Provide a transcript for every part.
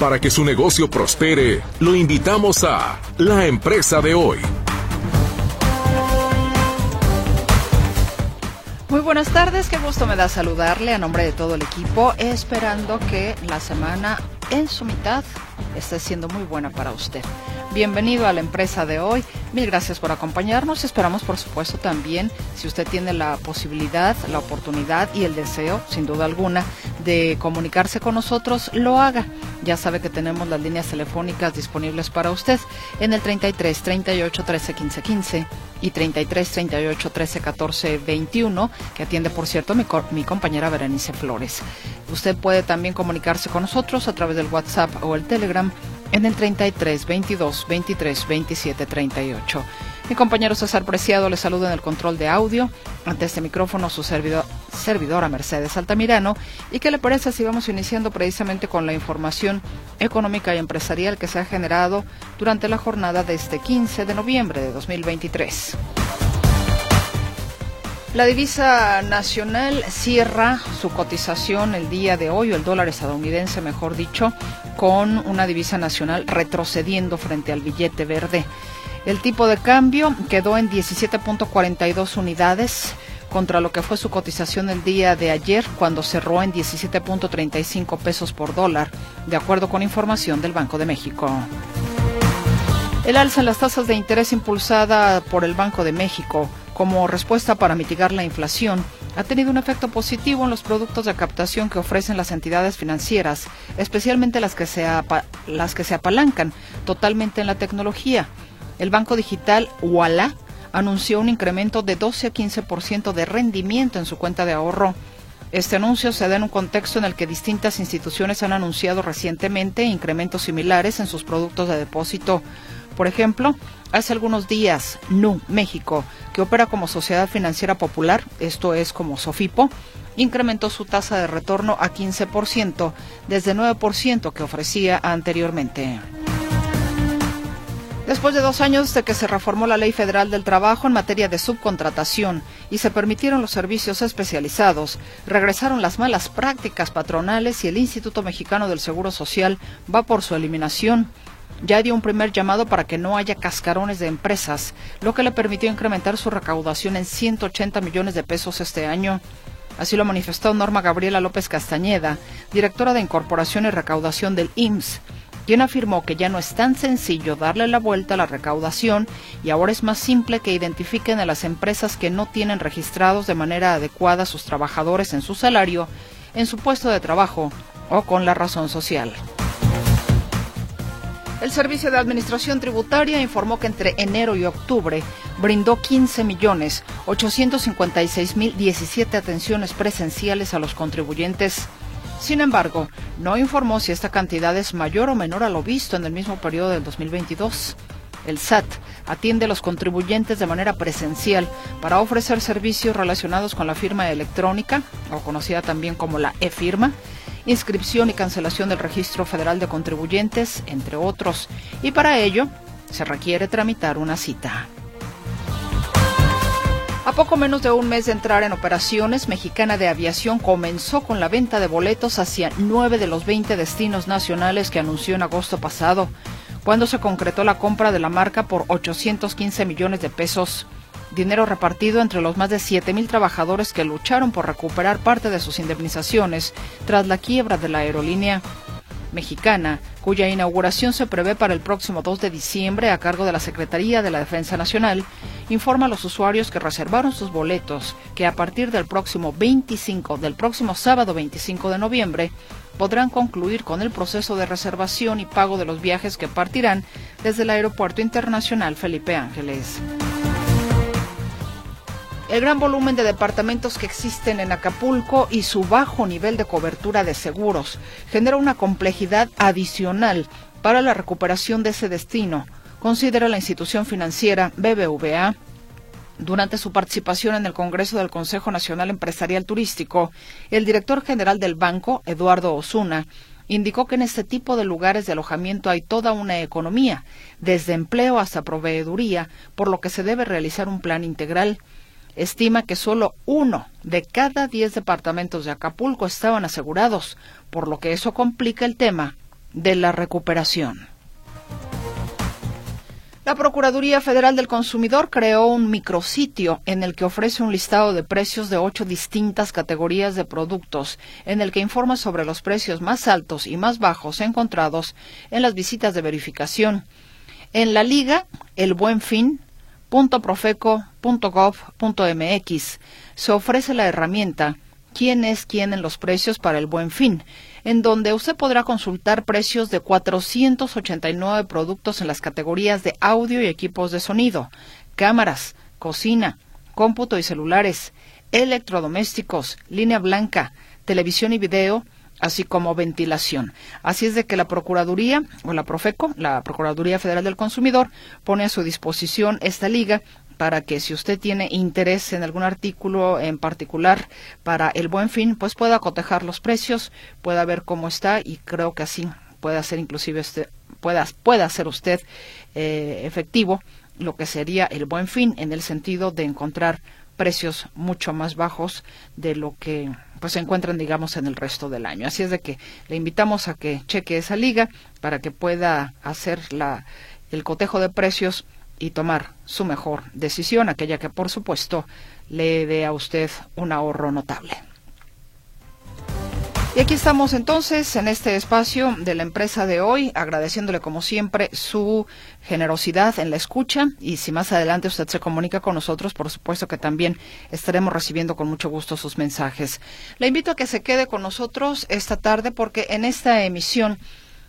Para que su negocio prospere, lo invitamos a La Empresa de Hoy. Muy buenas tardes, qué gusto me da saludarle a nombre de todo el equipo, esperando que la semana en su mitad esté siendo muy buena para usted. Bienvenido a La Empresa de Hoy, mil gracias por acompañarnos, esperamos por supuesto también, si usted tiene la posibilidad, la oportunidad y el deseo, sin duda alguna, de comunicarse con nosotros, lo haga. Ya sabe que tenemos las líneas telefónicas disponibles para usted en el 33 38 13 15 15 y 33 38 13 14 21, que atiende por cierto mi compañera Berenice Flores. Usted puede también comunicarse con nosotros a través del WhatsApp o el Telegram en el 33 22 23 27 38. Mi compañero César Preciado le saluda en el control de audio. Ante este micrófono, su servidora Mercedes Altamirano. ¿Y qué le parece si vamos iniciando precisamente con la información económica y empresarial que se ha generado durante la jornada de este 15 de noviembre de 2023? La divisa nacional cierra su cotización el día de hoy, o el dólar estadounidense, mejor dicho, con una divisa nacional retrocediendo frente al billete verde. El tipo de cambio quedó en 17.42 unidades contra lo que fue su cotización el día de ayer cuando cerró en 17.35 pesos por dólar, de acuerdo con información del Banco de México. El alza en las tasas de interés impulsada por el Banco de México como respuesta para mitigar la inflación ha tenido un efecto positivo en los productos de captación que ofrecen las entidades financieras, especialmente las que se apalancan totalmente en la tecnología. El banco digital UALA anunció un incremento de 12 a 15% de rendimiento en su cuenta de ahorro. Este anuncio se da en un contexto en el que distintas instituciones han anunciado recientemente incrementos similares en sus productos de depósito. Por ejemplo, hace algunos días, NU México, que opera como sociedad financiera popular, esto es como Sofipo, incrementó su tasa de retorno a 15%, desde 9% que ofrecía anteriormente. Después de 2 años de que se reformó la Ley Federal del Trabajo en materia de subcontratación y se permitieron los servicios especializados, regresaron las malas prácticas patronales y el Instituto Mexicano del Seguro Social va por su eliminación. Ya dio un primer llamado para que no haya cascarones de empresas, lo que le permitió incrementar su recaudación en 180 millones de pesos este año. Así lo manifestó Norma Gabriela López Castañeda, directora de Incorporación y Recaudación del IMSS, quien afirmó que ya no es tan sencillo darle la vuelta a la recaudación y ahora es más simple que identifiquen a las empresas que no tienen registrados de manera adecuada a sus trabajadores en su salario, en su puesto de trabajo o con la razón social. El Servicio de Administración Tributaria informó que entre enero y octubre brindó 15.856.017 atenciones presenciales a los contribuyentes. Sin embargo, no informó si esta cantidad es mayor o menor a lo visto en el mismo periodo del 2022. El SAT atiende a los contribuyentes de manera presencial para ofrecer servicios relacionados con la firma electrónica, o conocida también como la e-firma, inscripción y cancelación del Registro Federal de Contribuyentes, entre otros, y para ello se requiere tramitar una cita. A poco menos de un mes de entrar en operaciones, Mexicana de Aviación comenzó con la venta de boletos hacia 9 de los 20 destinos nacionales que anunció en agosto pasado, cuando se concretó la compra de la marca por 815 millones de pesos, dinero repartido entre los más de 7,000 trabajadores que lucharon por recuperar parte de sus indemnizaciones tras la quiebra de la aerolínea Mexicana, cuya inauguración se prevé para el próximo 2 de diciembre a cargo de la Secretaría de la Defensa Nacional, informa a los usuarios que reservaron sus boletos que a partir del próximo sábado 25 de noviembre podrán concluir con el proceso de reservación y pago de los viajes que partirán desde el Aeropuerto Internacional Felipe Ángeles. El gran volumen de departamentos que existen en Acapulco y su bajo nivel de cobertura de seguros genera una complejidad adicional para la recuperación de ese destino, considera la institución financiera BBVA durante su participación en el Congreso del Consejo Nacional Empresarial Turístico. El director general del banco, Eduardo Osuna, indicó que en este tipo de lugares de alojamiento hay toda una economía, desde empleo hasta proveeduría, por lo que se debe realizar un plan integral. Estima que solo 1 de cada 10 departamentos de Acapulco estaban asegurados, por lo que eso complica el tema de la recuperación. La Procuraduría Federal del Consumidor creó un micrositio en el que ofrece un listado de precios de 8 distintas categorías de productos, en el que informa sobre los precios más altos y más bajos encontrados en las visitas de verificación. En la liga, elbuenfin.profeco.gov.mx, se ofrece la herramienta ¿Quién es quién en los precios para el Buen Fin?, en donde usted podrá consultar precios de 489 productos en las categorías de audio y equipos de sonido, cámaras, cocina, cómputo y celulares, electrodomésticos, línea blanca, televisión y video, así como ventilación. Así es de que la Procuraduría, o la Profeco, la Procuraduría Federal del Consumidor, pone a su disposición esta liga para que si usted tiene interés en algún artículo en particular para el Buen Fin, pues pueda cotejar los precios, pueda ver cómo está, y creo que así pueda ser inclusive usted, pueda hacer usted efectivo lo que sería el Buen Fin, en el sentido de encontrar precios mucho más bajos de lo que pues se encuentran, digamos, en el resto del año. Así es de que le invitamos a que cheque esa liga para que pueda hacer el cotejo de precios y tomar su mejor decisión, aquella que, por supuesto, le dé a usted un ahorro notable. Y aquí estamos entonces en este espacio de La Empresa de Hoy, agradeciéndole como siempre su generosidad en la escucha, y si más adelante usted se comunica con nosotros, por supuesto que también estaremos recibiendo con mucho gusto sus mensajes. Le invito a que se quede con nosotros esta tarde, porque en esta emisión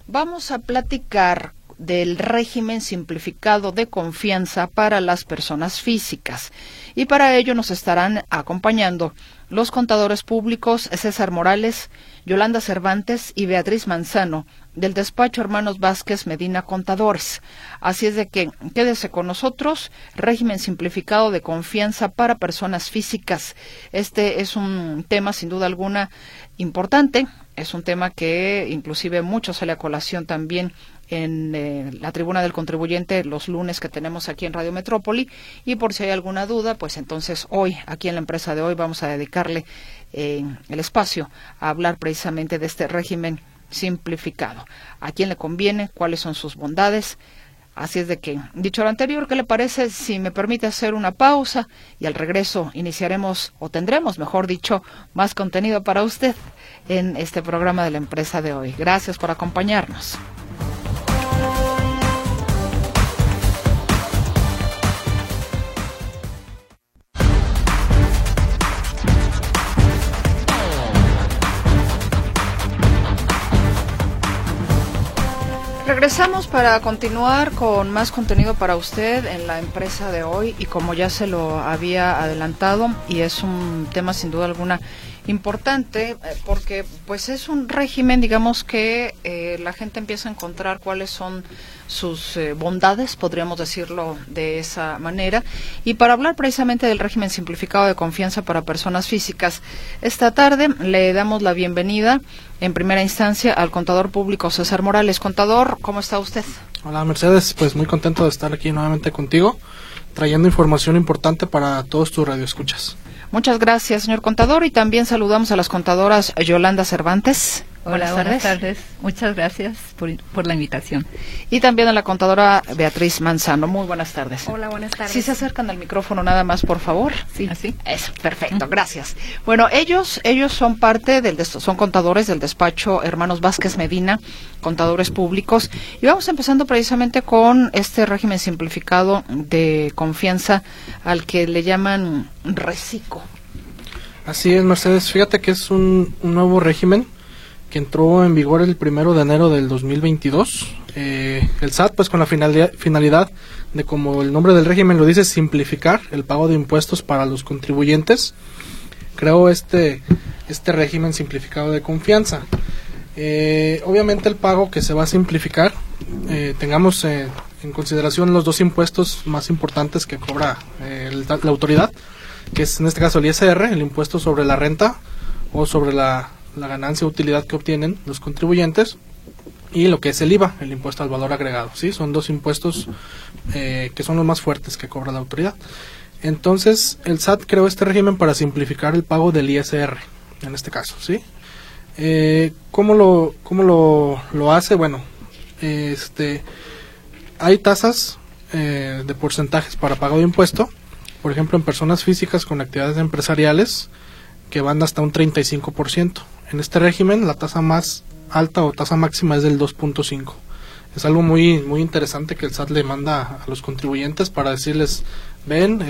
vamos a platicar del régimen simplificado de confianza para las personas físicas. Y para ello nos estarán acompañando los contadores públicos César Morales, Yolanda Cervantes y Beatriz Manzano del despacho Hermanos Vázquez Medina Contadores. Así es de que quédese con nosotros. Régimen simplificado de confianza para personas físicas. Este es un tema sin duda alguna importante. Es un tema que inclusive mucho sale a colación también en la tribuna del contribuyente los lunes que tenemos aquí en Radio Metrópoli, y por si hay alguna duda, pues entonces hoy aquí en La Empresa de Hoy vamos a dedicarle el espacio a hablar precisamente de este régimen simplificado, a quién le conviene, cuáles son sus bondades. Así es de que, dicho lo anterior, ¿qué le parece si me permite hacer una pausa y al regreso iniciaremos, o tendremos, mejor dicho, más contenido para usted en este programa de La Empresa de Hoy? Gracias por acompañarnos. Regresamos para continuar con más contenido para usted en La Empresa de Hoy, y como ya se lo había adelantado, y es un tema sin duda alguna importante, porque pues es un régimen, digamos, que la gente empieza a encontrar cuáles son sus bondades, podríamos decirlo de esa manera. Y para hablar precisamente del régimen simplificado de confianza para personas físicas, esta tarde le damos la bienvenida en primera instancia al contador público César Morales. Contador, ¿cómo está usted? Hola, Mercedes, pues muy contento de estar aquí nuevamente contigo, trayendo información importante para todos tus radioescuchas. Muchas gracias, señor contador, y también saludamos a las contadoras Yolanda Cervantes. Hola, buenas tardes. Muchas gracias por la invitación. Y también a la contadora Beatriz Manzano. Muy buenas tardes. Hola, buenas tardes. Si se acercan al micrófono nada más, por favor. Sí. ¿Así? Eso, perfecto, gracias. Bueno, ellos son parte son contadores del despacho Hermanos Vázquez Medina, contadores públicos. Y vamos empezando precisamente con este régimen simplificado de confianza al que le llaman RESICO. Así es, Mercedes. Fíjate que es un nuevo régimen que entró en vigor el 1 de enero del 2022. El SAT, pues con la finalidad de, como el nombre del régimen lo dice, simplificar el pago de impuestos para los contribuyentes, creó este régimen simplificado de confianza. Obviamente el pago que se va a simplificar, tengamos en consideración los dos impuestos más importantes que cobra la autoridad, que es en este caso el ISR, el impuesto sobre la renta o sobre la ganancia o utilidad que obtienen los contribuyentes, y lo que es el IVA, el impuesto al valor agregado. ¿Sí? Son dos impuestos que son los más fuertes que cobra la autoridad. Entonces el SAT creó este régimen para simplificar el pago del ISR en este caso. ¿Sí? ¿Cómo lo hace? Bueno, hay tasas de porcentajes para pago de impuesto, por ejemplo, en personas físicas con actividades empresariales, que van hasta un 35%. En este régimen, la tasa más alta o tasa máxima es del 2.5%. Es algo muy interesante que el SAT le manda a los contribuyentes para decirles, ven,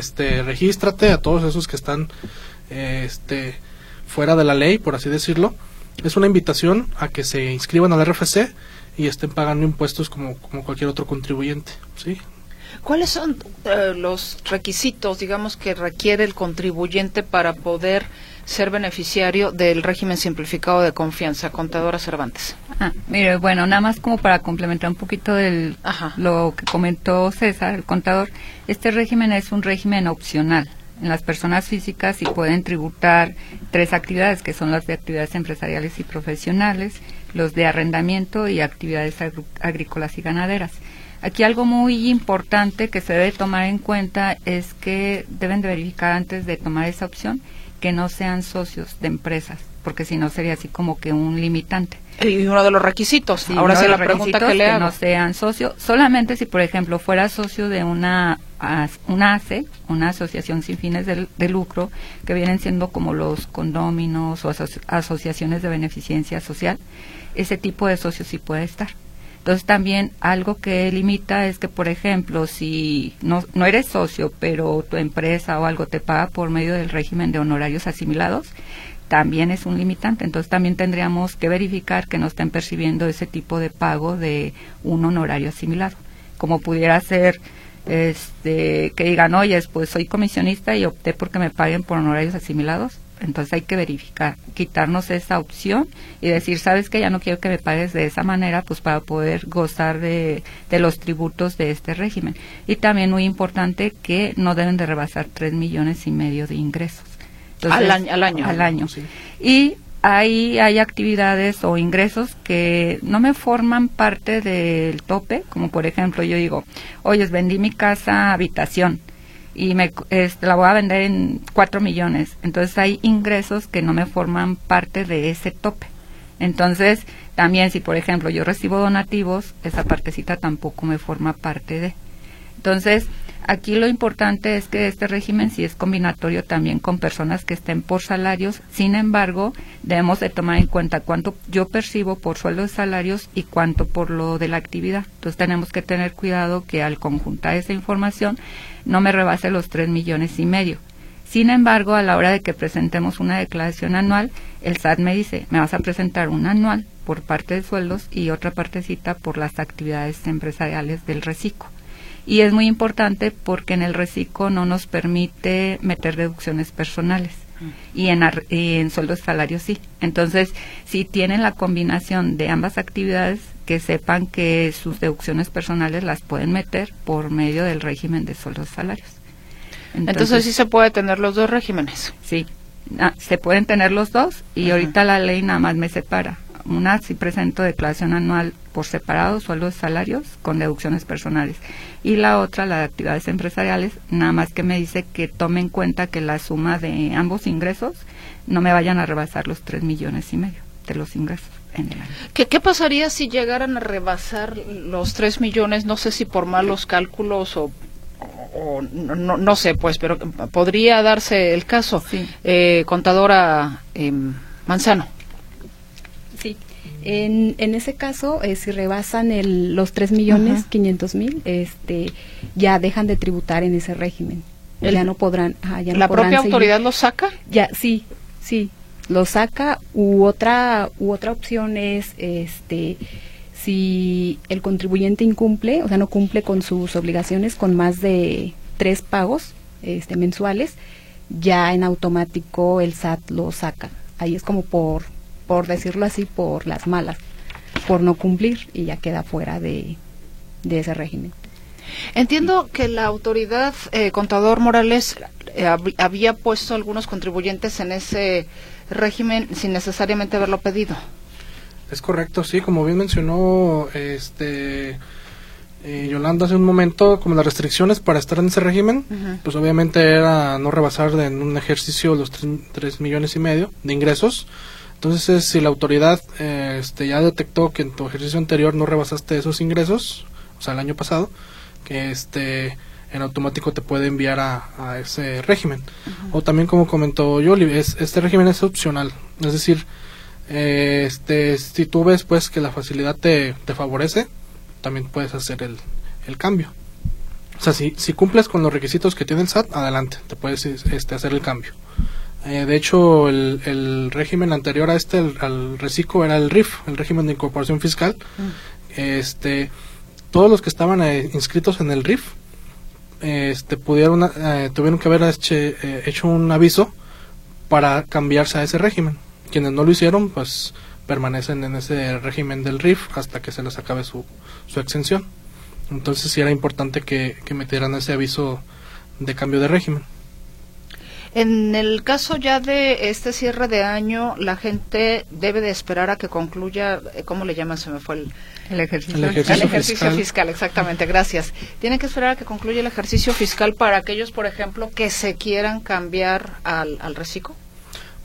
regístrate a todos esos que están fuera de la ley, por así decirlo. Es una invitación a que se inscriban al RFC y estén pagando impuestos como cualquier otro contribuyente, ¿sí? ¿Cuáles son los requisitos, digamos, que requiere el contribuyente para poder ser beneficiario del régimen simplificado de confianza? Contadora Cervantes. Mire, bueno, nada más como para complementar un poquito lo que comentó César, el contador. Este régimen es un régimen opcional. En las personas físicas sí pueden tributar tres actividades, que son las de actividades empresariales y profesionales, los de arrendamiento y actividades agrícolas y ganaderas. Aquí algo muy importante que se debe tomar en cuenta es que deben de verificar antes de tomar esa opción que no sean socios de empresas, porque si no sería así como que un limitante. Y uno de los requisitos, sí, ahora sí la pregunta que le hago. Que no sean socios, solamente si por ejemplo fuera socio de una ASE, una asociación sin fines de lucro, que vienen siendo como los condóminos o asociaciones de beneficencia social, ese tipo de socios sí puede estar. Entonces también algo que limita es que, por ejemplo, si no eres socio, pero tu empresa o algo te paga por medio del régimen de honorarios asimilados, también es un limitante. Entonces también tendríamos que verificar que no estén percibiendo ese tipo de pago de un honorario asimilado. Como pudiera ser que digan, oye, pues soy comisionista y opté porque me paguen por honorarios asimilados. Entonces hay que verificar, quitarnos esa opción y decir, sabes que ya no quiero que me pagues de esa manera, pues para poder gozar de los tributos de este régimen. Y también muy importante que no deben de rebasar 3,5 millones de ingresos. Entonces, al año. Al año. Sí. Y ahí hay actividades o ingresos que no me forman parte del tope, como por ejemplo yo digo, oye, vendí mi casa habitación y la voy a vender en 4 millones. Entonces hay ingresos que no me forman parte de ese tope. Entonces también si por ejemplo yo recibo donativos, esa partecita tampoco me forma parte de. Entonces aquí lo importante es que este régimen sí es combinatorio también con personas que estén por salarios. Sin embargo, debemos de tomar en cuenta cuánto yo percibo por sueldo de salarios y cuánto por lo de la actividad. Entonces tenemos que tener cuidado que al conjuntar esa información no me rebase los 3,5 millones. Sin embargo, a la hora de que presentemos una declaración anual, el SAT me dice, me vas a presentar un anual por parte de sueldos y otra partecita por las actividades empresariales del RESICO. Y es muy importante porque en el RESICO no nos permite meter deducciones personales y en sueldos salarios sí. Entonces, si tienen la combinación de ambas actividades, que sepan que sus deducciones personales las pueden meter por medio del régimen de sueldos salarios. Entonces sí se puede tener los dos regímenes. Sí, se pueden tener los dos y ahorita la ley nada más me separa. Una sí presento declaración anual por separado, sueldos salarios con deducciones personales. Y la otra, la de actividades empresariales, nada más que me dice que tome en cuenta que la suma de ambos ingresos no me vayan a rebasar los 3,5 millones de los ingresos en el año. ¿Qué pasaría si llegaran a rebasar los 3 millones? No sé si por malos cálculos o no sé, pues, pero podría darse el caso. Sí. Contadora Manzano. Sí, en ese caso, si rebasan los 3,500,000, ya dejan de tributar en ese régimen. Ya no podrán. Ya no ¿La podrán propia seguir. Autoridad los saca? Ya, sí, los saca. U otra opción es, si el contribuyente incumple, o sea, no cumple con sus obligaciones con más de 3 pagos, mensuales, ya en automático el SAT lo saca. Ahí es como por decirlo así, por las malas, por no cumplir, y ya queda fuera de ese régimen. Entiendo que la autoridad, contador Morales, había puesto a algunos contribuyentes en ese régimen sin necesariamente haberlo pedido. Es correcto, sí, como bien mencionó Yolanda hace un momento, como las restricciones para estar en ese régimen, pues obviamente era no rebasar en un ejercicio los 3,5 millones de ingresos. Entonces, si la autoridad ya detectó que en tu ejercicio anterior no rebasaste esos ingresos, o sea, el año pasado, que en automático te puede enviar a ese régimen. Uh-huh. O también, como comentó Yoli, este régimen es opcional. Es decir, si tú ves pues que la facilidad te favorece, también puedes hacer el cambio. O sea, si cumples con los requisitos que tiene el SAT, adelante, te puedes hacer el cambio. De hecho, el régimen anterior a al RESICO era el RIF, el régimen de incorporación fiscal. Uh-huh. Todos los que estaban inscritos en el RIF tuvieron que haber hecho un aviso para cambiarse a ese régimen. Quienes no lo hicieron, pues permanecen en ese régimen del RIF hasta que se les acabe su exención. Entonces sí era importante que metieran ese aviso de cambio de régimen. En el caso ya de este cierre de año, la gente debe de esperar a que concluya, ¿cómo le llaman? Se me fue el ejercicio fiscal, exactamente, gracias. Tienen que esperar a que concluya el ejercicio fiscal para aquellos, por ejemplo, que se quieran cambiar al RESICO.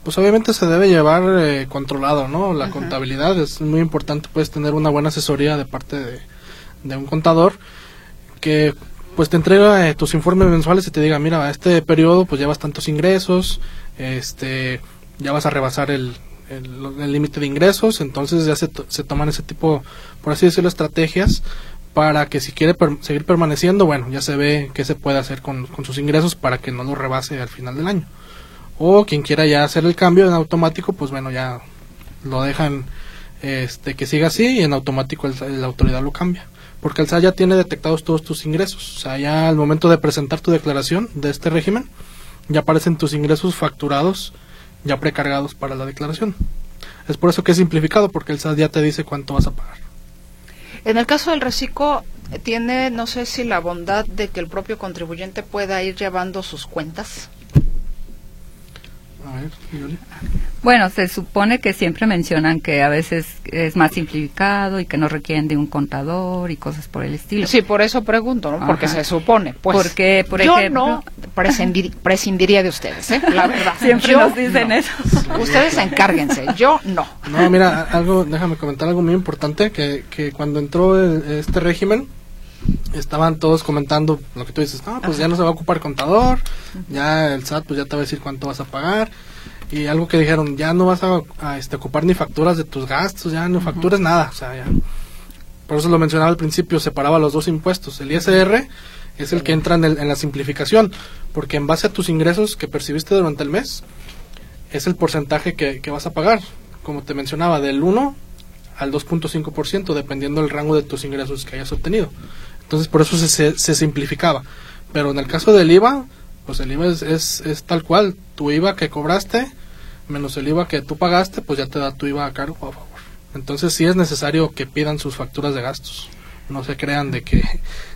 Pues obviamente se debe llevar controlado, ¿no? La contabilidad es muy importante, pues tener una buena asesoría de parte de un contador que pues te entrega tus informes mensuales y te diga, mira, este periodo pues llevas tantos ingresos, ya vas a rebasar el límite de ingresos. Entonces ya se toman ese tipo, por así decirlo, estrategias para que si quiere seguir permaneciendo, bueno, ya se ve qué se puede hacer con sus ingresos para que no lo rebase al final del año. O quien quiera ya hacer el cambio en automático, pues bueno, ya lo dejan que siga así y en automático la autoridad lo cambia. Porque el SAT ya tiene detectados todos tus ingresos. O sea, ya al momento de presentar tu declaración de este régimen, ya aparecen tus ingresos facturados, ya precargados para la declaración. Es por eso que es simplificado, porque el SAT ya te dice cuánto vas a pagar. En el caso del RESICO, tiene, no sé si la bondad de que el propio contribuyente pueda ir llevando sus cuentas. A ver, Yoli. Bueno, se supone que siempre mencionan que a veces es más simplificado y que no requieren de un contador y cosas por el estilo. Sí, por eso pregunto, ¿no? Porque se supone, pues. Porque, por ejemplo, no prescindiría de ustedes, ¿eh? La verdad. Siempre nos dicen eso. Ustedes encárguense, yo no. No, mira, déjame comentar algo muy importante, que cuando entró este régimen, estaban todos comentando lo que tú dices, no, pues ya no se va a ocupar contador, ya el SAT pues ya te va a decir cuánto vas a pagar. Y algo que dijeron, ya no vas a ocupar ni facturas de tus gastos, ya no facturas nada, o sea, ya. Por eso lo mencionaba al principio, separaba los dos impuestos. El ISR es el que entra en la simplificación, porque en base a tus ingresos que percibiste durante el mes, es el porcentaje que vas a pagar, como te mencionaba, del 1 al 2.5%, dependiendo del rango de tus ingresos que hayas obtenido. Entonces, por eso se simplificaba. Pero en el caso del IVA, pues el IVA es tal cual, tu IVA que cobraste menos el IVA que tú pagaste, pues ya te da tu IVA a cargo o a favor. Entonces sí es necesario que pidan sus facturas de gastos, no se crean de que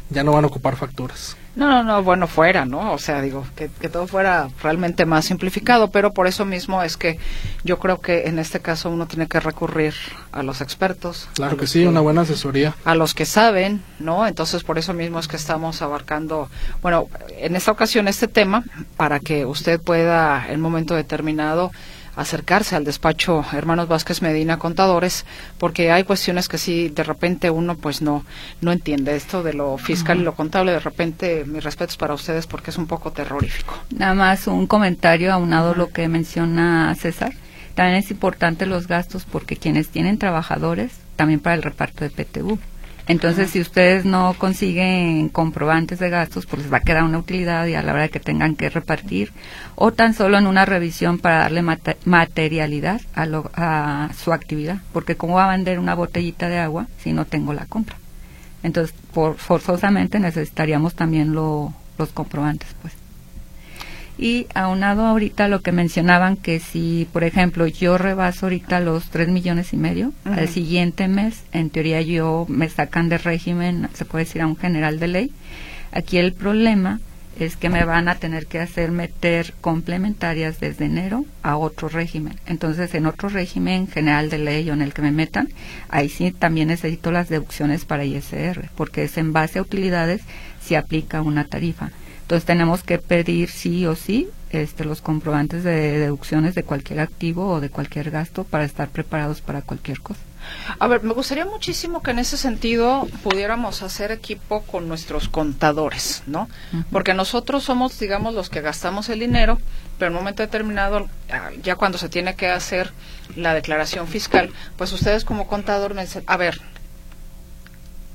ya no van a ocupar facturas. No, bueno, fuera, ¿no? O sea, digo, que todo fuera realmente más simplificado, pero por eso mismo es que yo creo que en este caso uno tiene que recurrir a los expertos. Claro que sí, una buena asesoría. A los que saben, ¿no? Entonces, por eso mismo es que estamos abarcando, bueno, en esta ocasión este tema, para que usted pueda en un momento determinado acercarse al despacho Hermanos Vázquez Medina Contadores, porque hay cuestiones que sí, de repente uno pues no entiende esto de lo fiscal y lo contable. De repente, mis respetos para ustedes porque es un poco terrorífico. Nada más un comentario aunado a lo que menciona César. También es importante los gastos porque quienes tienen trabajadores, también para el reparto de PTU. Entonces, si ustedes no consiguen comprobantes de gastos, pues les va a quedar una utilidad y a la hora de que tengan que repartir, o tan solo en una revisión para darle materialidad a su actividad, porque ¿cómo va a vender una botellita de agua si no tengo la compra? Entonces, forzosamente necesitaríamos también los comprobantes, pues. Y aunado ahorita lo que mencionaban, que si, por ejemplo, yo rebaso ahorita los 3,5 millones, al siguiente mes, en teoría me sacan de régimen, se puede decir, a un general de ley. Aquí el problema es que me van a tener que hacer meter complementarias desde enero a otro régimen. Entonces, en otro régimen general de ley o en el que me metan, ahí sí también necesito las deducciones para ISR, porque es en base a utilidades si aplica una tarifa. Entonces tenemos que pedir sí o sí los comprobantes de deducciones de cualquier activo o de cualquier gasto para estar preparados para cualquier cosa. A ver, me gustaría muchísimo que en ese sentido pudiéramos hacer equipo con nuestros contadores, ¿no? Uh-huh. Porque nosotros somos, digamos, los que gastamos el dinero, pero en un momento determinado, ya cuando se tiene que hacer la declaración fiscal, pues ustedes como contador me dicen, a ver,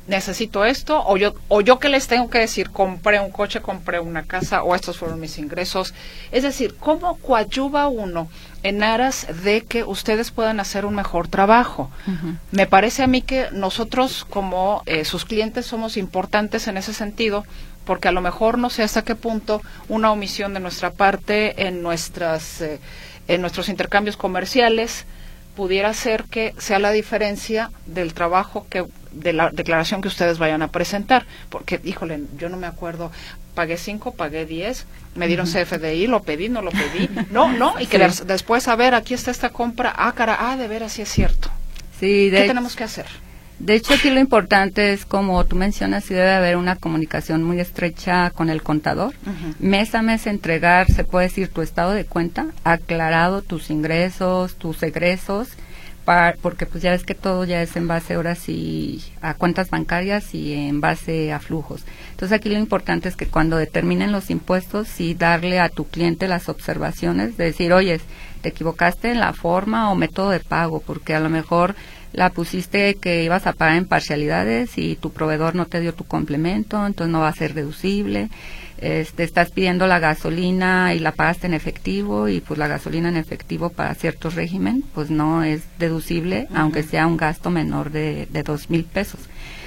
necesito esto, o yo que les tengo que decir, compré un coche, compré una casa, o estos fueron mis ingresos. Es decir, ¿cómo coadyuva uno en aras de que ustedes puedan hacer un mejor trabajo? Uh-huh. Me parece a mí que nosotros como sus clientes somos importantes en ese sentido, porque a lo mejor no sé hasta qué punto una omisión de nuestra parte en nuestros intercambios comerciales pudiera ser que sea la diferencia del trabajo que de la declaración que ustedes vayan a presentar, porque, híjole, yo no me acuerdo, pagué 5, pagué 10, me dieron CFDI, lo pedí, no lo pedí, no, y que sí. Después, a ver, aquí está esta compra, de veras, sí es cierto. Sí, ¿qué tenemos que hacer? De hecho, aquí lo importante es, como tú mencionas, sí debe haber una comunicación muy estrecha con el contador. Uh-huh. Mes a mes entregar, se puede decir, tu estado de cuenta, aclarado tus ingresos, tus egresos, porque pues ya ves que todo ya es en base ahora sí a cuentas bancarias y en base a flujos. Entonces aquí lo importante es que cuando determinen los impuestos, sí darle a tu cliente las observaciones, de decir, oye, te equivocaste en la forma o método de pago, porque a lo mejor la pusiste que ibas a pagar en parcialidades y tu proveedor no te dio tu complemento, entonces no va a ser deducible. Estás pidiendo la gasolina y la pagaste en efectivo, y pues la gasolina en efectivo para ciertos régimen pues no es deducible, uh-huh, aunque sea un gasto menor de 2,000 pesos.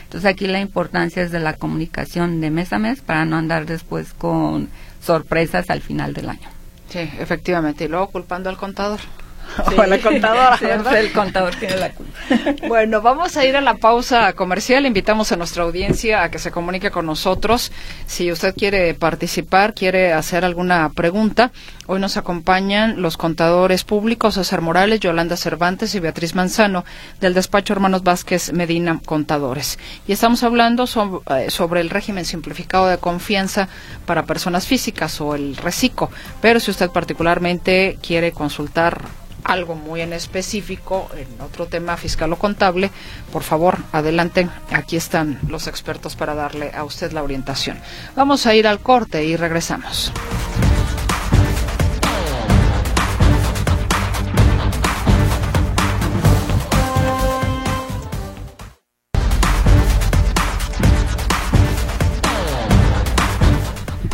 Entonces aquí la importancia es de la comunicación de mes a mes para no andar después con sorpresas al final del año. Sí, efectivamente, y luego culpando al contador. Sí. O la contadora, ¿verdad? El contador tiene la culpa. Bueno, vamos a ir a la pausa comercial. Invitamos a nuestra audiencia a que se comunique con nosotros. Si usted quiere participar, quiere hacer alguna pregunta, hoy nos acompañan los contadores públicos César Morales, Yolanda Cervantes y Beatriz Manzano del despacho Hermanos Vázquez Medina Contadores. Y estamos hablando sobre el régimen simplificado de confianza para personas físicas o el RESICO. Pero si usted particularmente quiere consultar algo muy en específico, en otro tema fiscal o contable, por favor, adelante, aquí están los expertos para darle a usted la orientación. Vamos a ir al corte y regresamos.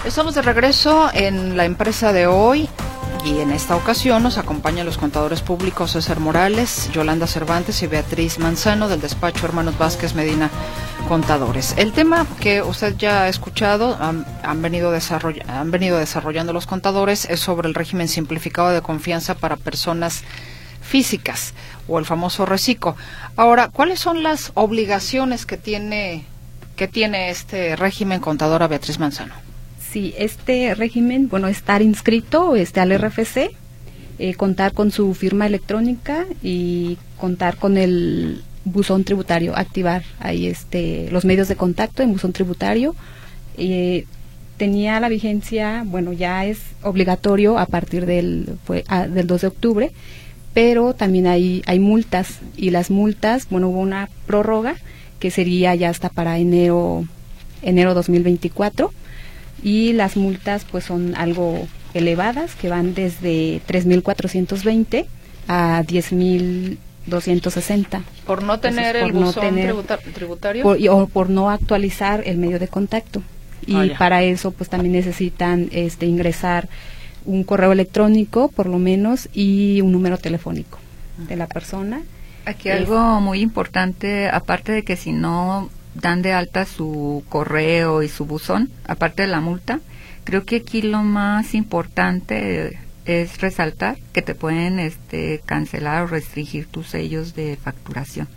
Estamos de regreso en La Empresa de Hoy. Y en esta ocasión nos acompañan los contadores públicos César Morales, Yolanda Cervantes y Beatriz Manzano del despacho Hermanos Vázquez Medina Contadores. El tema que usted ya ha escuchado, han venido desarrollando los contadores, es sobre el régimen simplificado de confianza para personas físicas o el famoso RESICO. Ahora, ¿cuáles son las obligaciones que tiene este régimen, contadora Beatriz Manzano? Sí, este régimen, bueno, estar inscrito al RFC, contar con su firma electrónica y contar con el buzón tributario, activar ahí los medios de contacto en buzón tributario. Tenía la vigencia, bueno, ya es obligatorio a partir del 2 de octubre, pero también hay multas, y las multas, bueno, hubo una prórroga que sería ya hasta para enero 2024. Y las multas pues son algo elevadas, que van desde 3,420 a 10,260. ¿Por no tener tributario? Por no actualizar el medio de contacto. Y para eso pues también necesitan ingresar un correo electrónico por lo menos y un número telefónico de la persona. Aquí algo muy importante, aparte de que si no dan de alta su correo y su buzón, aparte de la multa, creo que aquí lo más importante es resaltar que te pueden cancelar o restringir tus sellos de facturación.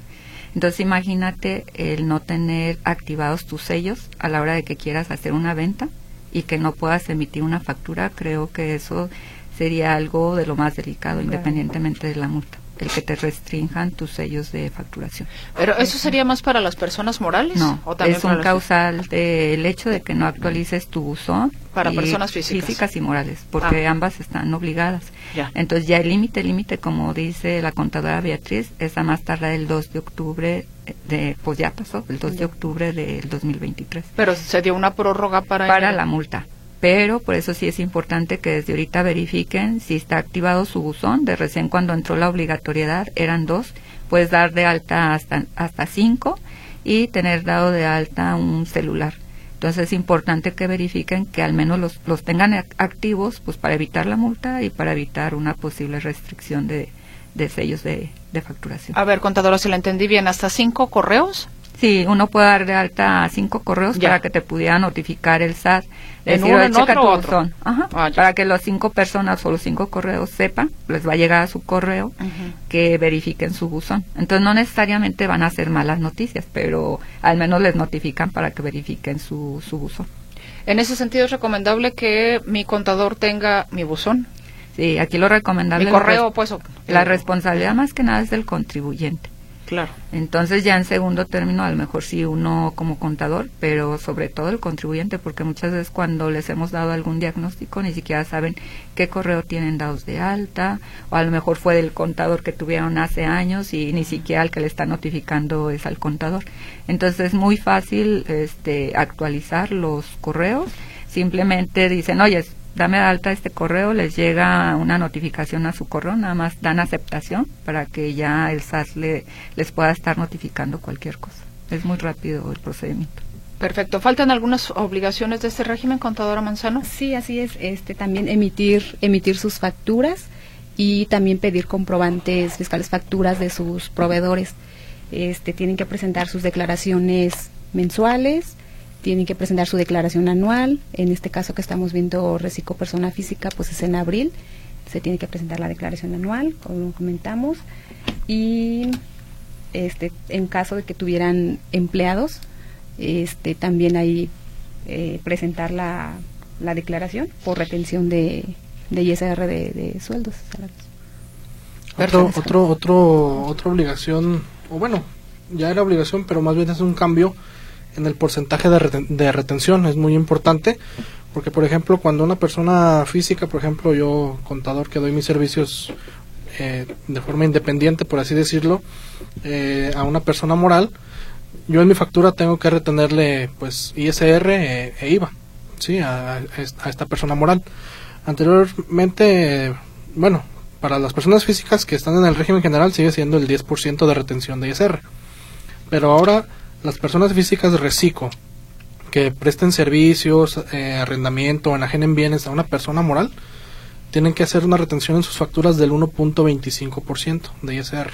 Entonces imagínate el no tener activados tus sellos a la hora de que quieras hacer una venta y que no puedas emitir una factura. Creo que eso sería algo de lo más delicado, claro, independientemente de la multa. el que te restrinjan tus sellos de facturación. ¿Pero eso sería más para las personas morales? No, ¿o también es un causal del hecho de que no actualices tu buzón para personas físicas y morales, porque ambas están obligadas. Ya. Entonces ya el límite, como dice la contadora Beatriz, es a más tardar el 2 de octubre, pues ya pasó, el 2 de octubre del 2023. Pero se dio una prórroga para la multa. Pero por eso sí es importante que desde ahorita verifiquen si está activado su buzón. De recién cuando entró la obligatoriedad eran 2, puedes dar de alta hasta 5 y tener dado de alta un celular. Entonces es importante que verifiquen que al menos los tengan activos, pues para evitar la multa y para evitar una posible restricción de sellos de facturación. A ver, contadora, si la entendí bien, ¿hasta 5 correos? Sí, uno puede dar de alta a 5 correos para que te pudiera notificar el SAT. En decir, uno, en checa otro, tu buzón. Ajá, para que las 5 personas o los 5 correos sepan, les va a llegar a su correo, que verifiquen su buzón. Entonces, no necesariamente van a ser malas noticias, pero al menos les notifican para que verifiquen su buzón. En ese sentido, ¿es recomendable que mi contador tenga mi buzón? Sí, aquí lo recomendable. Mi correo, pues. La responsabilidad más que nada es del contribuyente. Claro. Entonces ya en segundo término, a lo mejor sí uno como contador, pero sobre todo el contribuyente, porque muchas veces cuando les hemos dado algún diagnóstico ni siquiera saben qué correo tienen dados de alta, o a lo mejor fue del contador que tuvieron hace años y ni siquiera el que le está notificando es al contador. Entonces es muy fácil actualizar los correos. Simplemente dicen, oye, dame alta este correo, les llega una notificación a su correo, nada más dan aceptación para que ya el SAT les pueda estar notificando cualquier cosa. Es muy rápido el procedimiento. Perfecto. ¿Faltan algunas obligaciones de este régimen, contadora Manzano? Sí, así es. También emitir sus facturas y también pedir comprobantes fiscales, facturas de sus proveedores. Tienen que presentar sus declaraciones mensuales. Tienen que presentar su declaración anual. En este caso que estamos viendo RESICO persona física, pues es en abril. Se tiene que presentar la declaración anual, como comentamos. Y en caso de que tuvieran empleados, también ahí presentar la declaración por retención de ISR de sueldos, salarios. Otra obligación, o bueno, ya era obligación, pero más bien es un cambio en el porcentaje de retención. Es muy importante porque, por ejemplo, cuando una persona física, por ejemplo, yo, contador, que doy mis servicios de forma independiente, por así decirlo, a una persona moral, yo en mi factura tengo que retenerle pues ISR e IVA, ¿sí? a esta persona moral. Anteriormente, bueno, para las personas físicas que están en el régimen general sigue siendo el 10% de retención de ISR, pero ahora las personas físicas de RESICO que presten servicios, arrendamiento, enajenen bienes a una persona moral, tienen que hacer una retención en sus facturas del 1.25% de ISR.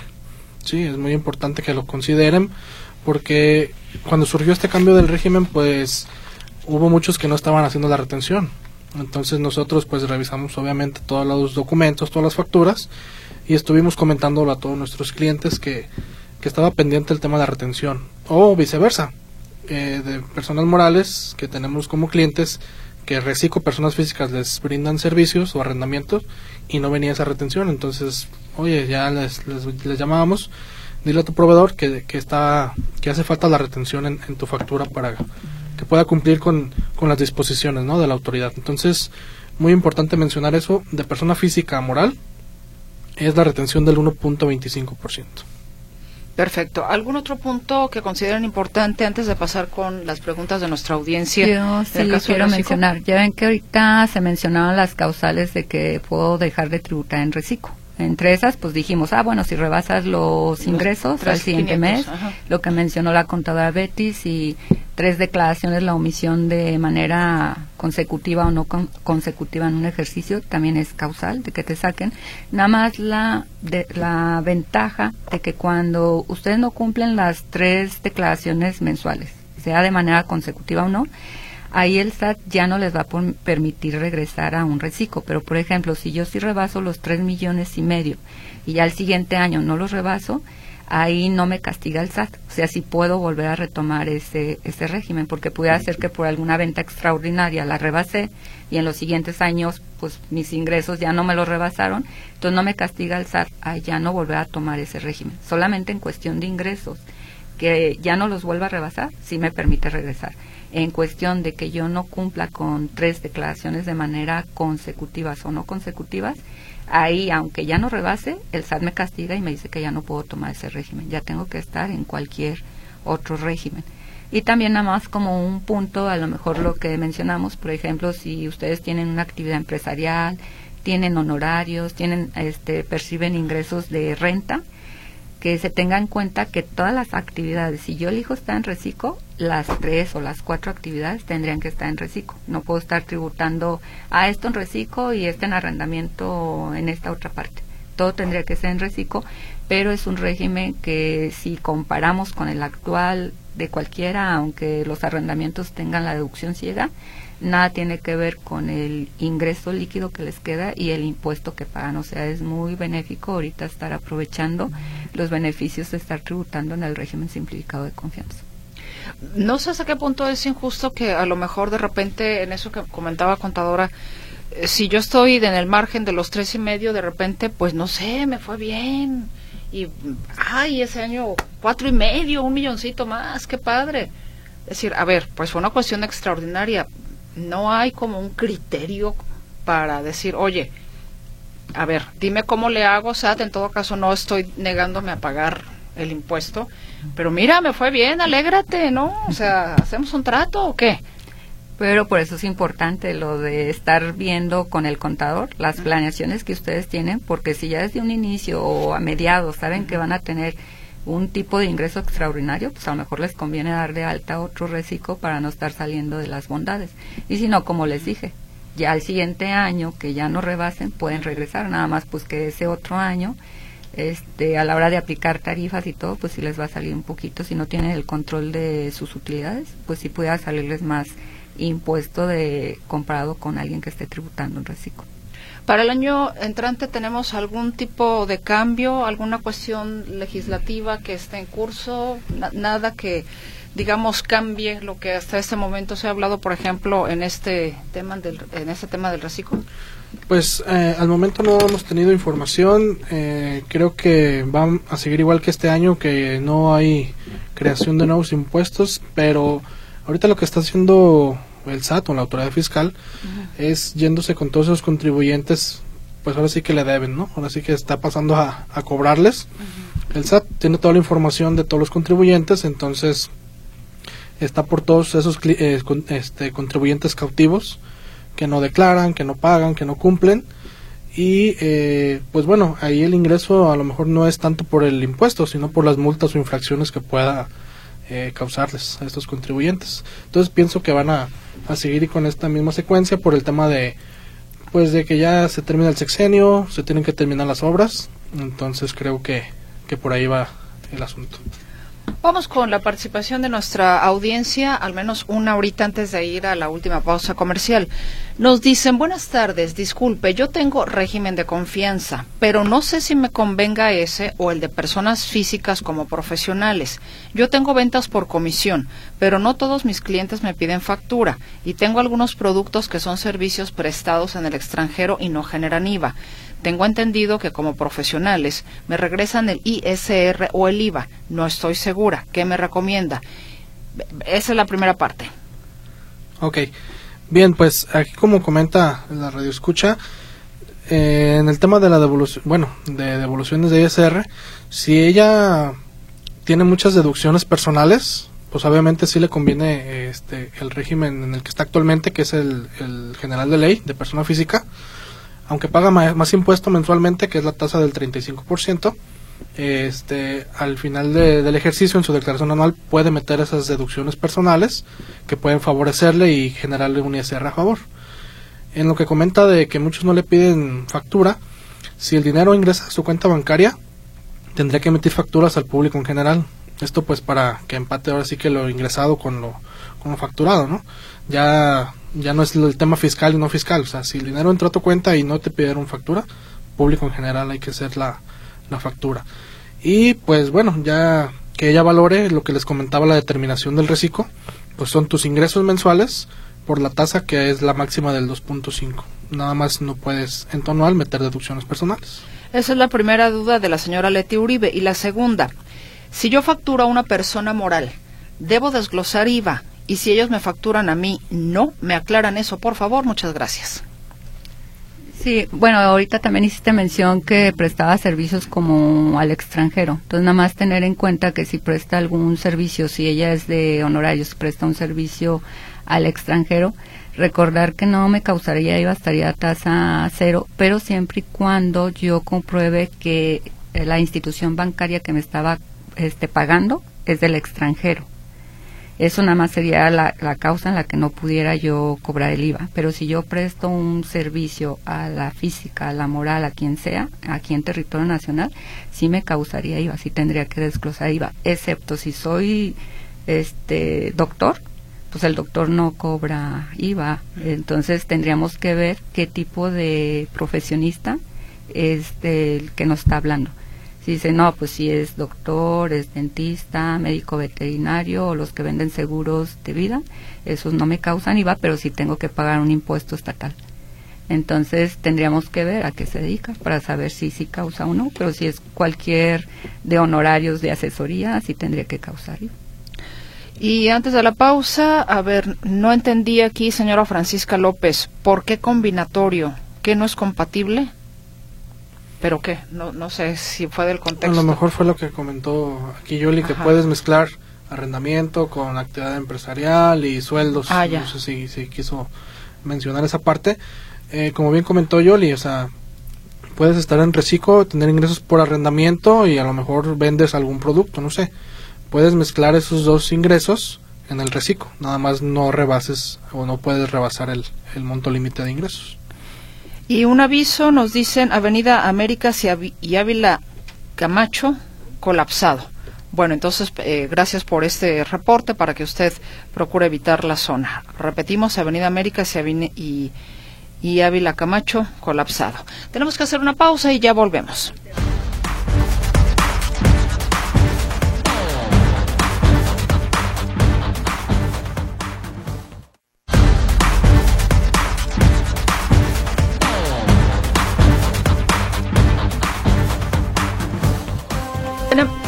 Sí, es muy importante que lo consideren, porque cuando surgió este cambio del régimen, pues hubo muchos que no estaban haciendo la retención. Entonces nosotros pues revisamos obviamente todos los documentos, todas las facturas, y estuvimos comentándolo a todos nuestros clientes que estaba pendiente el tema de la retención, o viceversa, de personas morales que tenemos como clientes que RESICO personas físicas les brindan servicios o arrendamientos y no venía esa retención. Entonces, oye, ya les llamábamos, dile a tu proveedor que hace falta la retención en tu factura para que pueda cumplir con las disposiciones, ¿no?, de la autoridad. Entonces, muy importante mencionar eso, de persona física a moral es la retención del 1.25%. Perfecto. ¿Algún otro punto que consideren importante antes de pasar con las preguntas de nuestra audiencia? Yo sí lo quiero mencionar. Ya ven que ahorita se mencionaban las causales de que puedo dejar de tributar en RESICO. Entre esas, pues dijimos, bueno, si rebasas los ingresos al siguiente mes, lo que mencionó la contadora Betis, y 3 declaraciones, la omisión de manera consecutiva o no consecutiva en un ejercicio, también es causal de que te saquen. Nada más la ventaja de que cuando ustedes no cumplen las 3 declaraciones mensuales, sea de manera consecutiva o no, ahí el SAT ya no les va a permitir regresar a un RESICO. Pero, por ejemplo, si yo sí rebaso los 3,5 millones y ya el siguiente año no los rebaso, ahí no me castiga el SAT. O sea, sí puedo volver a retomar ese régimen, porque pudiera ser que por alguna venta extraordinaria la rebasé y en los siguientes años, pues, mis ingresos ya no me los rebasaron. Entonces, no me castiga el SAT a ya no volver a tomar ese régimen. Solamente en cuestión de ingresos, que ya no los vuelva a rebasar, sí me permite regresar. En cuestión de que yo no cumpla con 3 declaraciones de manera consecutivas o no consecutivas, ahí, aunque ya no rebase, el SAT me castiga y me dice que ya no puedo tomar ese régimen. Ya tengo que estar en cualquier otro régimen. Y también nada más como un punto, a lo mejor lo que mencionamos, por ejemplo, si ustedes tienen una actividad empresarial, tienen honorarios, perciben ingresos de renta, que se tenga en cuenta que todas las actividades, si yo elijo estar en RESICO, las 3 o las 4 actividades tendrían que estar en RESICO. No puedo estar tributando a esto en RESICO y en arrendamiento en esta otra parte. Todo tendría que ser en RESICO, pero es un régimen que, si comparamos con el actual de cualquiera, aunque los arrendamientos tengan la deducción ciega, nada tiene que ver con el ingreso líquido que les queda y el impuesto que pagan. O sea, es muy benéfico ahorita estar aprovechando los beneficios de estar tributando en el régimen simplificado de confianza. No sé hasta qué punto es injusto que a lo mejor de repente, en eso que comentaba contadora, si yo estoy en el margen de los 3.5, de repente, pues no sé, me fue bien. Y, ay, ese año 4.5, un milloncito más, qué padre. Es decir, a ver, pues fue una cuestión extraordinaria. No hay como un criterio para decir, oye, a ver, dime cómo le hago, SAT, en todo caso no estoy negándome a pagar el impuesto, pero mira, me fue bien, alégrate, ¿no? O sea, ¿hacemos un trato o qué? Pero por eso es importante lo de estar viendo con el contador las planeaciones que ustedes tienen, porque si ya desde un inicio o a mediados saben que van a tener un tipo de ingreso extraordinario, pues a lo mejor les conviene dar de alta otro RESICO para no estar saliendo de las bondades. Y si no, como les dije, ya al siguiente año que ya no rebasen, pueden regresar. Nada más pues que ese otro año, a la hora de aplicar tarifas y todo, pues sí les va a salir un poquito. Si no tienen el control de sus utilidades, pues sí pueda salirles más impuesto comparado con alguien que esté tributando un RESICO. Para el año entrante, ¿tenemos algún tipo de cambio, alguna cuestión legislativa que esté en curso? Nada que, digamos, cambie lo que hasta este momento se ha hablado, por ejemplo, en este tema del RESICO. Pues al momento no hemos tenido información. Creo que van a seguir igual que este año, que no hay creación de nuevos impuestos, pero ahorita lo que está haciendo el SAT o la autoridad fiscal es yéndose con todos esos contribuyentes, pues ahora sí que le deben, ¿no? Ahora sí que está pasando a cobrarles. El SAT tiene toda la información de todos los contribuyentes, entonces está por todos esos contribuyentes cautivos que no declaran, que no pagan, que no cumplen. Y pues bueno, ahí el ingreso a lo mejor no es tanto por el impuesto, sino por las multas o infracciones que pueda causarles a estos contribuyentes. Entonces pienso que van a seguir con esta misma secuencia por el tema de, pues, de que ya se termina el sexenio, se tienen que terminar las obras. Entonces creo que por ahí va el asunto. Vamos con la participación de nuestra audiencia, al menos una horita antes de ir a la última pausa comercial. Nos dicen, buenas tardes, disculpe, yo tengo régimen de confianza, pero no sé si me convenga ese o el de personas físicas como profesionales. Yo tengo ventas por comisión, pero no todos mis clientes me piden factura y tengo algunos productos que son servicios prestados en el extranjero y no generan IVA. Tengo entendido que como profesionales me regresan el ISR o el IVA. No estoy segura. ¿Qué me recomienda? Esa es la primera parte. Ok. Bien, pues aquí como comenta la radioescucha, en el tema de la devolución, bueno, de devoluciones de ISR, si ella tiene muchas deducciones personales, pues obviamente sí le conviene el régimen en el que está actualmente, que es el general de ley de persona física, aunque paga más impuesto mensualmente, que es la tasa del 35%, al final del ejercicio, en su declaración anual, puede meter esas deducciones personales que pueden favorecerle y generarle un ISR a favor. En lo que comenta de que muchos no le piden factura, si el dinero ingresa a su cuenta bancaria, tendría que emitir facturas al público en general. Esto pues para que empate ahora sí que lo ingresado con lo facturado, ¿no? Ya no es el tema fiscal y no fiscal. O sea, si el dinero entró a tu cuenta y no te pidieron factura, público en general hay que hacer la factura. Y pues bueno, ya que ella valore lo que les comentaba, la determinación del RESICO, pues son tus ingresos mensuales por la tasa que es la máxima del 2.5. Nada más no puedes en tono al meter deducciones personales. Esa es la primera duda de la señora Leti Uribe. Y la segunda, si yo facturo a una persona moral, ¿debo desglosar IVA? Y si ellos me facturan a mí, ¿no? ¿Me aclaran eso, por favor? Muchas gracias. Sí, bueno, ahorita también hiciste mención que prestaba servicios como al extranjero. Entonces, nada más tener en cuenta que si presta algún servicio, si ella es de honorarios, presta un servicio al extranjero, recordar que no me causaría IVA, estaría tasa cero, pero siempre y cuando yo compruebe que la institución bancaria que me estaba pagando es del extranjero. Eso nada más sería la causa en la que no pudiera yo cobrar el IVA. Pero si yo presto un servicio a la física, a la moral, a quien sea, aquí en territorio nacional, sí me causaría IVA, sí tendría que desglosar IVA, excepto si soy doctor, pues el doctor no cobra IVA. Entonces tendríamos que ver qué tipo de profesionista es el que nos está hablando. Si dice, no, pues si es doctor, es dentista, médico veterinario o los que venden seguros de vida, esos no me causan IVA, pero sí tengo que pagar un impuesto estatal. Entonces tendríamos que ver a qué se dedica para saber si sí causa o no, pero si es cualquier de honorarios de asesoría, sí tendría que causar IVA. Y antes de la pausa, a ver, no entendí aquí, señora Francisca López, ¿por qué combinatorio? ¿Qué no es compatible? ¿Pero qué? No sé si fue del contexto. A lo mejor fue lo que comentó aquí Yoli, que puedes mezclar arrendamiento con actividad empresarial y sueldos. No sé si quiso mencionar esa parte. Como bien comentó Yoli, o sea, puedes estar en RESICO, tener ingresos por arrendamiento y a lo mejor vendes algún producto, no sé. Puedes mezclar esos dos ingresos en el RESICO, nada más no rebases o no puedes rebasar el monto límite de ingresos. Y un aviso, nos dicen, Avenida América y Ávila Camacho, colapsado. Bueno, entonces, gracias por este reporte para que usted procure evitar la zona. Repetimos, Avenida América y Ávila Camacho, colapsado. Tenemos que hacer una pausa y ya volvemos.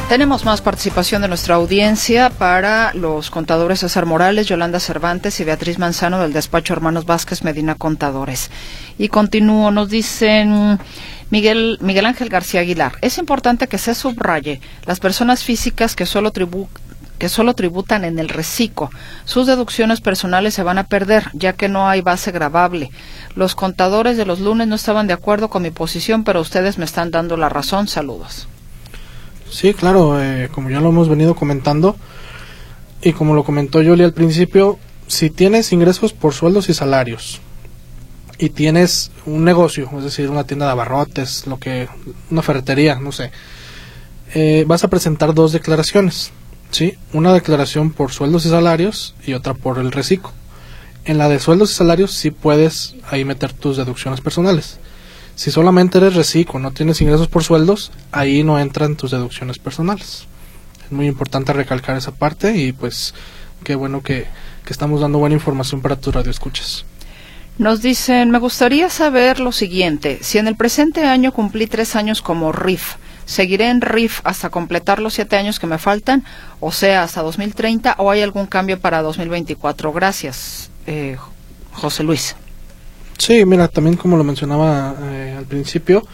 Tenemos más participación de nuestra audiencia para los contadores César Morales, Yolanda Cervantes y Beatriz Manzano del despacho Hermanos Vázquez Medina Contadores. Y continúo, nos dicen Miguel Ángel García Aguilar. Es importante que se subraye las personas físicas que solo tributan en el RESICO. Sus deducciones personales se van a perder, ya que no hay base gravable. Los contadores de los lunes no estaban de acuerdo con mi posición, pero ustedes me están dando la razón. Saludos. Sí, claro, como ya lo hemos venido comentando y como lo comentó Yoli al principio, si tienes ingresos por sueldos y salarios y tienes un negocio, es decir, una tienda de abarrotes, una ferretería, no sé, vas a presentar dos declaraciones, ¿sí? Una declaración por sueldos y salarios y otra por el RESICO. En la de sueldos y salarios sí puedes ahí meter tus deducciones personales. Si solamente eres RESICO, no tienes ingresos por sueldos, ahí no entran tus deducciones personales. Es muy importante recalcar esa parte y pues qué bueno que estamos dando buena información para tus radioescuchas. Nos dicen, me gustaría saber lo siguiente, si en el presente año cumplí 3 años como RIF, ¿seguiré en RIF hasta completar los 7 años que me faltan, o sea, hasta 2030, o hay algún cambio para 2024? Gracias, José Luis. Sí, mira, también como lo mencionaba al principio,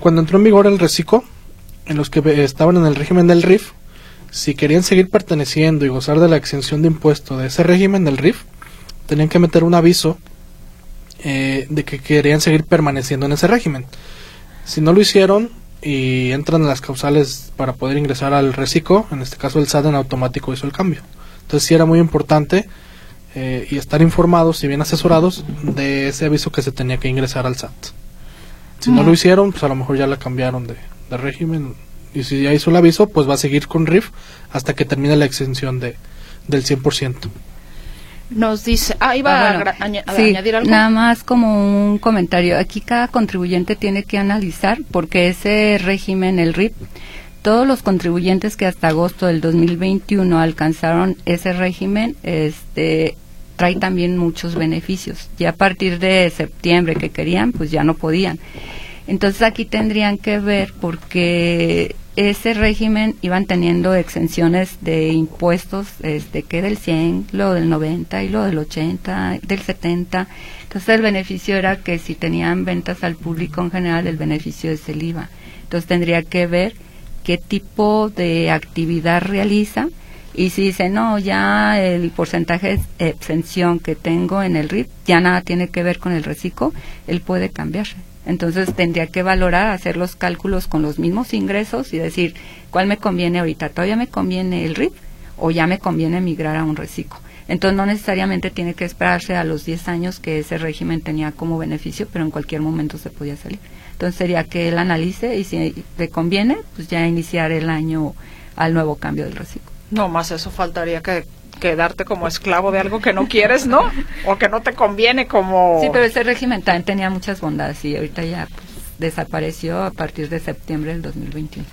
cuando entró en vigor el RESICO, en los que estaban en el régimen del RIF, si querían seguir perteneciendo y gozar de la exención de impuesto de ese régimen del RIF, tenían que meter un aviso de que querían seguir permaneciendo en ese régimen. Si no lo hicieron y entran a las causales para poder ingresar al RESICO, en este caso el SAT en automático hizo el cambio. Entonces sí era muy importante y estar informados y bien asesorados de ese aviso que se tenía que ingresar al SAT. Si no lo hicieron, pues a lo mejor ya la cambiaron de régimen, y si ya hizo el aviso, pues va a seguir con RIF hasta que termine la exención del 100%. Nos dice, añadir algo. Nada más como un comentario. Aquí cada contribuyente tiene que analizar, porque ese régimen, el RIF, todos los contribuyentes que hasta agosto del 2021 alcanzaron ese régimen, trae también muchos beneficios. Ya a partir de septiembre que querían, pues ya no podían. Entonces aquí tendrían que ver, porque ese régimen iban teniendo exenciones de impuestos, que del 100, lo del 90 y lo del 80, del 70. Entonces el beneficio era que si tenían ventas al público en general, el beneficio es el IVA. Entonces tendría que ver qué tipo de actividad realiza, y si dice, no, ya el porcentaje de exención que tengo en el RIF, ya nada tiene que ver con el RESICO, él puede cambiarse. Entonces tendría que valorar, hacer los cálculos con los mismos ingresos y decir, ¿cuál me conviene ahorita? ¿Todavía me conviene el RIF o ya me conviene migrar a un RESICO? Entonces no necesariamente tiene que esperarse a los 10 años que ese régimen tenía como beneficio, pero en cualquier momento se podía salir. Entonces sería que él analice y si le conviene, pues ya iniciar el año al nuevo cambio del RESICO. No más eso, faltaría que quedarte como esclavo de algo que no quieres, ¿no? O que no te conviene como... Sí, pero ese régimen también tenía muchas bondades y ahorita ya desapareció a partir de septiembre del 2021.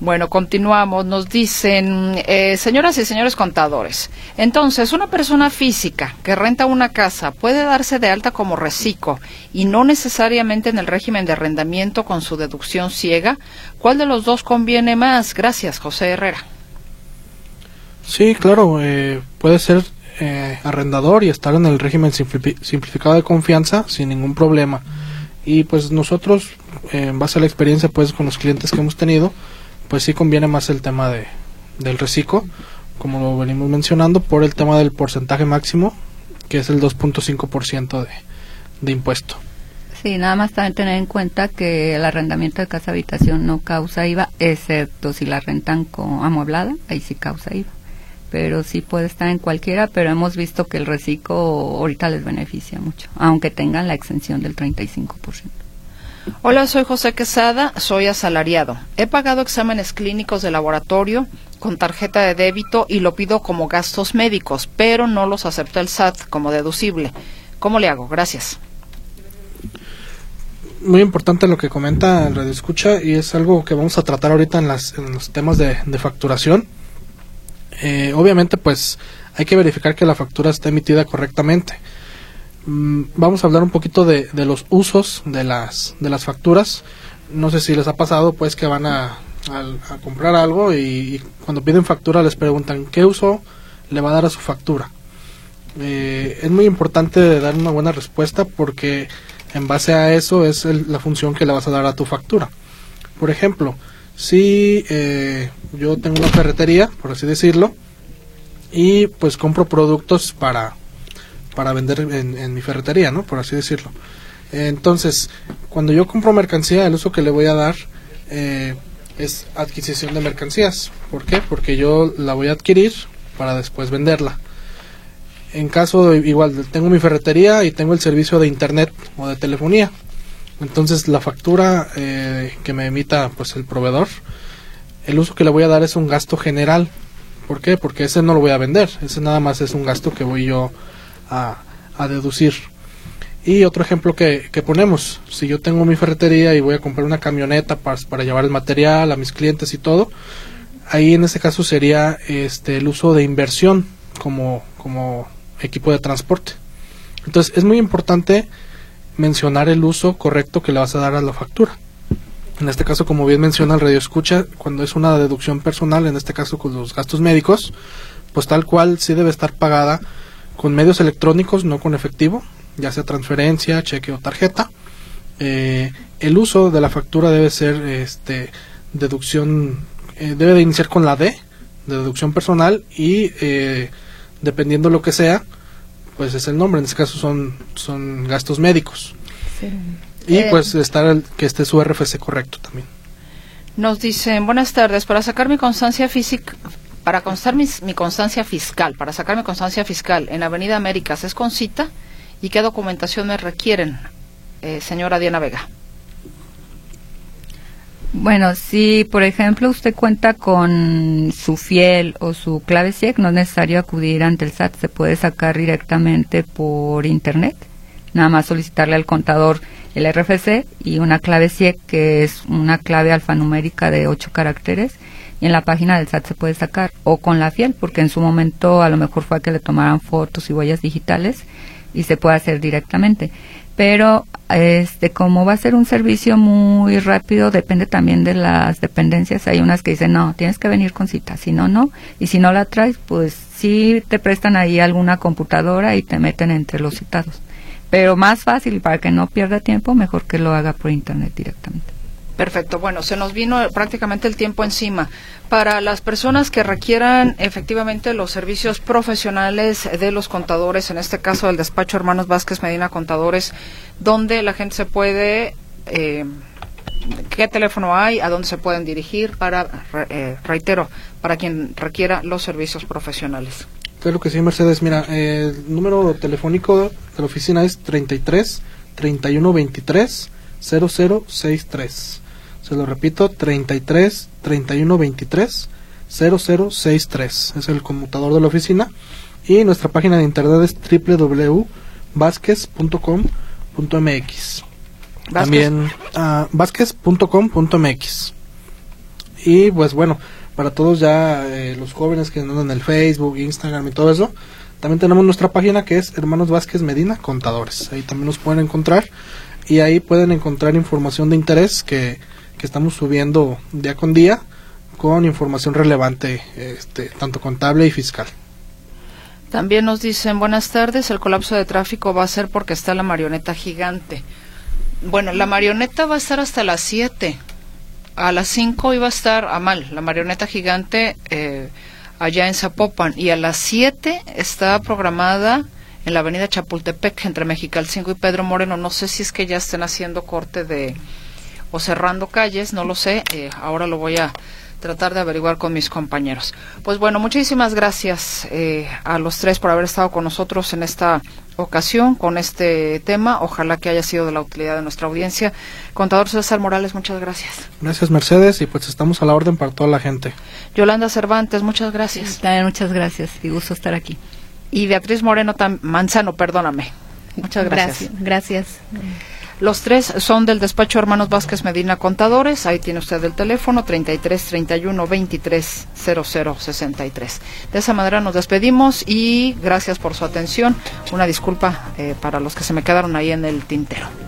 Bueno, continuamos. Nos dicen, señoras y señores contadores, entonces, una persona física que renta una casa puede darse de alta como RESICO y no necesariamente en el régimen de arrendamiento con su deducción ciega. ¿Cuál de los dos conviene más? Gracias, José Herrera. Sí, claro, puede ser arrendador y estar en el régimen simplificado de confianza sin ningún problema. Y pues nosotros, en base a la experiencia pues con los clientes que hemos tenido, pues sí conviene más el tema del RESICO, como lo venimos mencionando, por el tema del porcentaje máximo, que es el 2.5% de impuesto. Sí, nada más también tener en cuenta que el arrendamiento de casa-habitación no causa IVA, excepto si la rentan con amueblada, ahí sí causa IVA. Pero sí puede estar en cualquiera, pero hemos visto que el RESICO ahorita les beneficia mucho, aunque tengan la exención del 35%. Hola, soy José Quesada, soy asalariado. He pagado exámenes clínicos de laboratorio con tarjeta de débito y lo pido como gastos médicos, pero no los acepta el SAT como deducible. ¿Cómo le hago? Gracias. Muy importante lo que comenta el Radio Escucha y es algo que vamos a tratar ahorita en los temas de facturación. Obviamente pues hay que verificar que la factura está emitida correctamente. Vamos a hablar un poquito de los usos de las facturas. No sé si les ha pasado pues que van a comprar algo y cuando piden factura les preguntan qué uso le va a dar a su factura. Es muy importante dar una buena respuesta porque en base a eso es la función que le vas a dar a tu factura. Por ejemplo, si yo tengo una ferretería, por así decirlo, y pues compro productos para vender en mi ferretería, ¿no? Por así decirlo. Entonces, cuando yo compro mercancía, el uso que le voy a dar es adquisición de mercancías. ¿Por qué? Porque yo la voy a adquirir para después venderla. En caso, igual, tengo mi ferretería y tengo el servicio de internet o de telefonía. Entonces la factura que me emita pues el proveedor, el uso que le voy a dar es un gasto general. ¿Por qué? Porque ese no lo voy a vender, ese nada más es un gasto que voy yo a deducir. Y otro ejemplo que ponemos, si yo tengo mi ferretería y voy a comprar una camioneta para llevar el material a mis clientes y todo, ahí en ese caso sería el uso de inversión como equipo de transporte. Entonces es muy importante mencionar el uso correcto que le vas a dar a la factura. En este caso, como bien menciona el Radio Escucha, cuando es una deducción personal, en este caso con los gastos médicos, pues tal cual sí debe estar pagada con medios electrónicos, no con efectivo, ya sea transferencia, cheque o tarjeta. El uso de la factura debe ser deducción, debe de iniciar con la D, de deducción personal, y dependiendo lo que sea, pues es el nombre, en este caso son gastos médicos. Sí. Y pues que esté su RFC correcto también. Nos dicen, buenas tardes, para sacar mi constancia fiscal en Avenida Américas, ¿es con cita? ¿Y qué documentación me requieren? Señora Diana Vega. Bueno, si por ejemplo usted cuenta con su FIEL o su clave CIEC, no es necesario acudir ante el SAT, se puede sacar directamente por internet. Nada más solicitarle al contador el RFC y una clave CIEC, que es una clave alfanumérica de 8 caracteres, y en la página del SAT se puede sacar, o con la FIEL, porque en su momento a lo mejor fue a que le tomaran fotos y huellas digitales y se puede hacer directamente. Pero como va a ser un servicio muy rápido, depende también de las dependencias. Hay unas que dicen, no, tienes que venir con cita, si no, no. Y si no la traes, pues sí te prestan ahí alguna computadora y te meten entre los citados. Pero más fácil, y para que no pierda tiempo, mejor que lo haga por internet directamente. Perfecto. Bueno, se nos vino prácticamente el tiempo encima. Para las personas que requieran efectivamente los servicios profesionales de los contadores, en este caso del despacho Hermanos Vázquez Medina Contadores, ¿dónde la gente se puede, qué teléfono hay, a dónde se pueden dirigir para, reitero, para quien requiera los servicios profesionales? Claro que sí, Mercedes. Mira, el número telefónico de la oficina es 33 31 23 0063. Se lo repito, 33 31 23 0063. Es el conmutador de la oficina. Y nuestra página de internet es www.vazquez.com.mx. También vazquez.com.mx. Y pues bueno, para todos ya los jóvenes que andan en el Facebook, Instagram y todo eso, también tenemos nuestra página que es Hermanos Vázquez Medina Contadores. Ahí también nos pueden encontrar. Y ahí pueden encontrar información de interés que estamos subiendo día con día, con información relevante, tanto contable y fiscal. También nos dicen, buenas tardes, el colapso de tráfico va a ser porque está la marioneta gigante. Bueno, la marioneta va a estar hasta las 7. A las 5 iba a estar la marioneta gigante allá en Zapopan. Y a las 7 está programada en la avenida Chapultepec, entre Mexical 5 y Pedro Moreno. No sé si es que ya estén haciendo corte o cerrando calles, no lo sé. Ahora lo voy a tratar de averiguar con mis compañeros. Pues bueno, muchísimas gracias a los tres por haber estado con nosotros en esta ocasión, con este tema. Ojalá que haya sido de la utilidad de nuestra audiencia. Contador César Morales, muchas gracias. Gracias, Mercedes, y pues estamos a la orden para toda la gente. Yolanda Cervantes, muchas gracias. Sí, también muchas gracias, y gusto estar aquí. Y Beatriz Manzano, perdóname. Muchas gracias. Gracias. Los tres son del despacho Hermanos Vázquez Medina Contadores. Ahí tiene usted el teléfono, 33 31 23 00 63. De esa manera nos despedimos y gracias por su atención. Una disculpa para los que se me quedaron ahí en el tintero.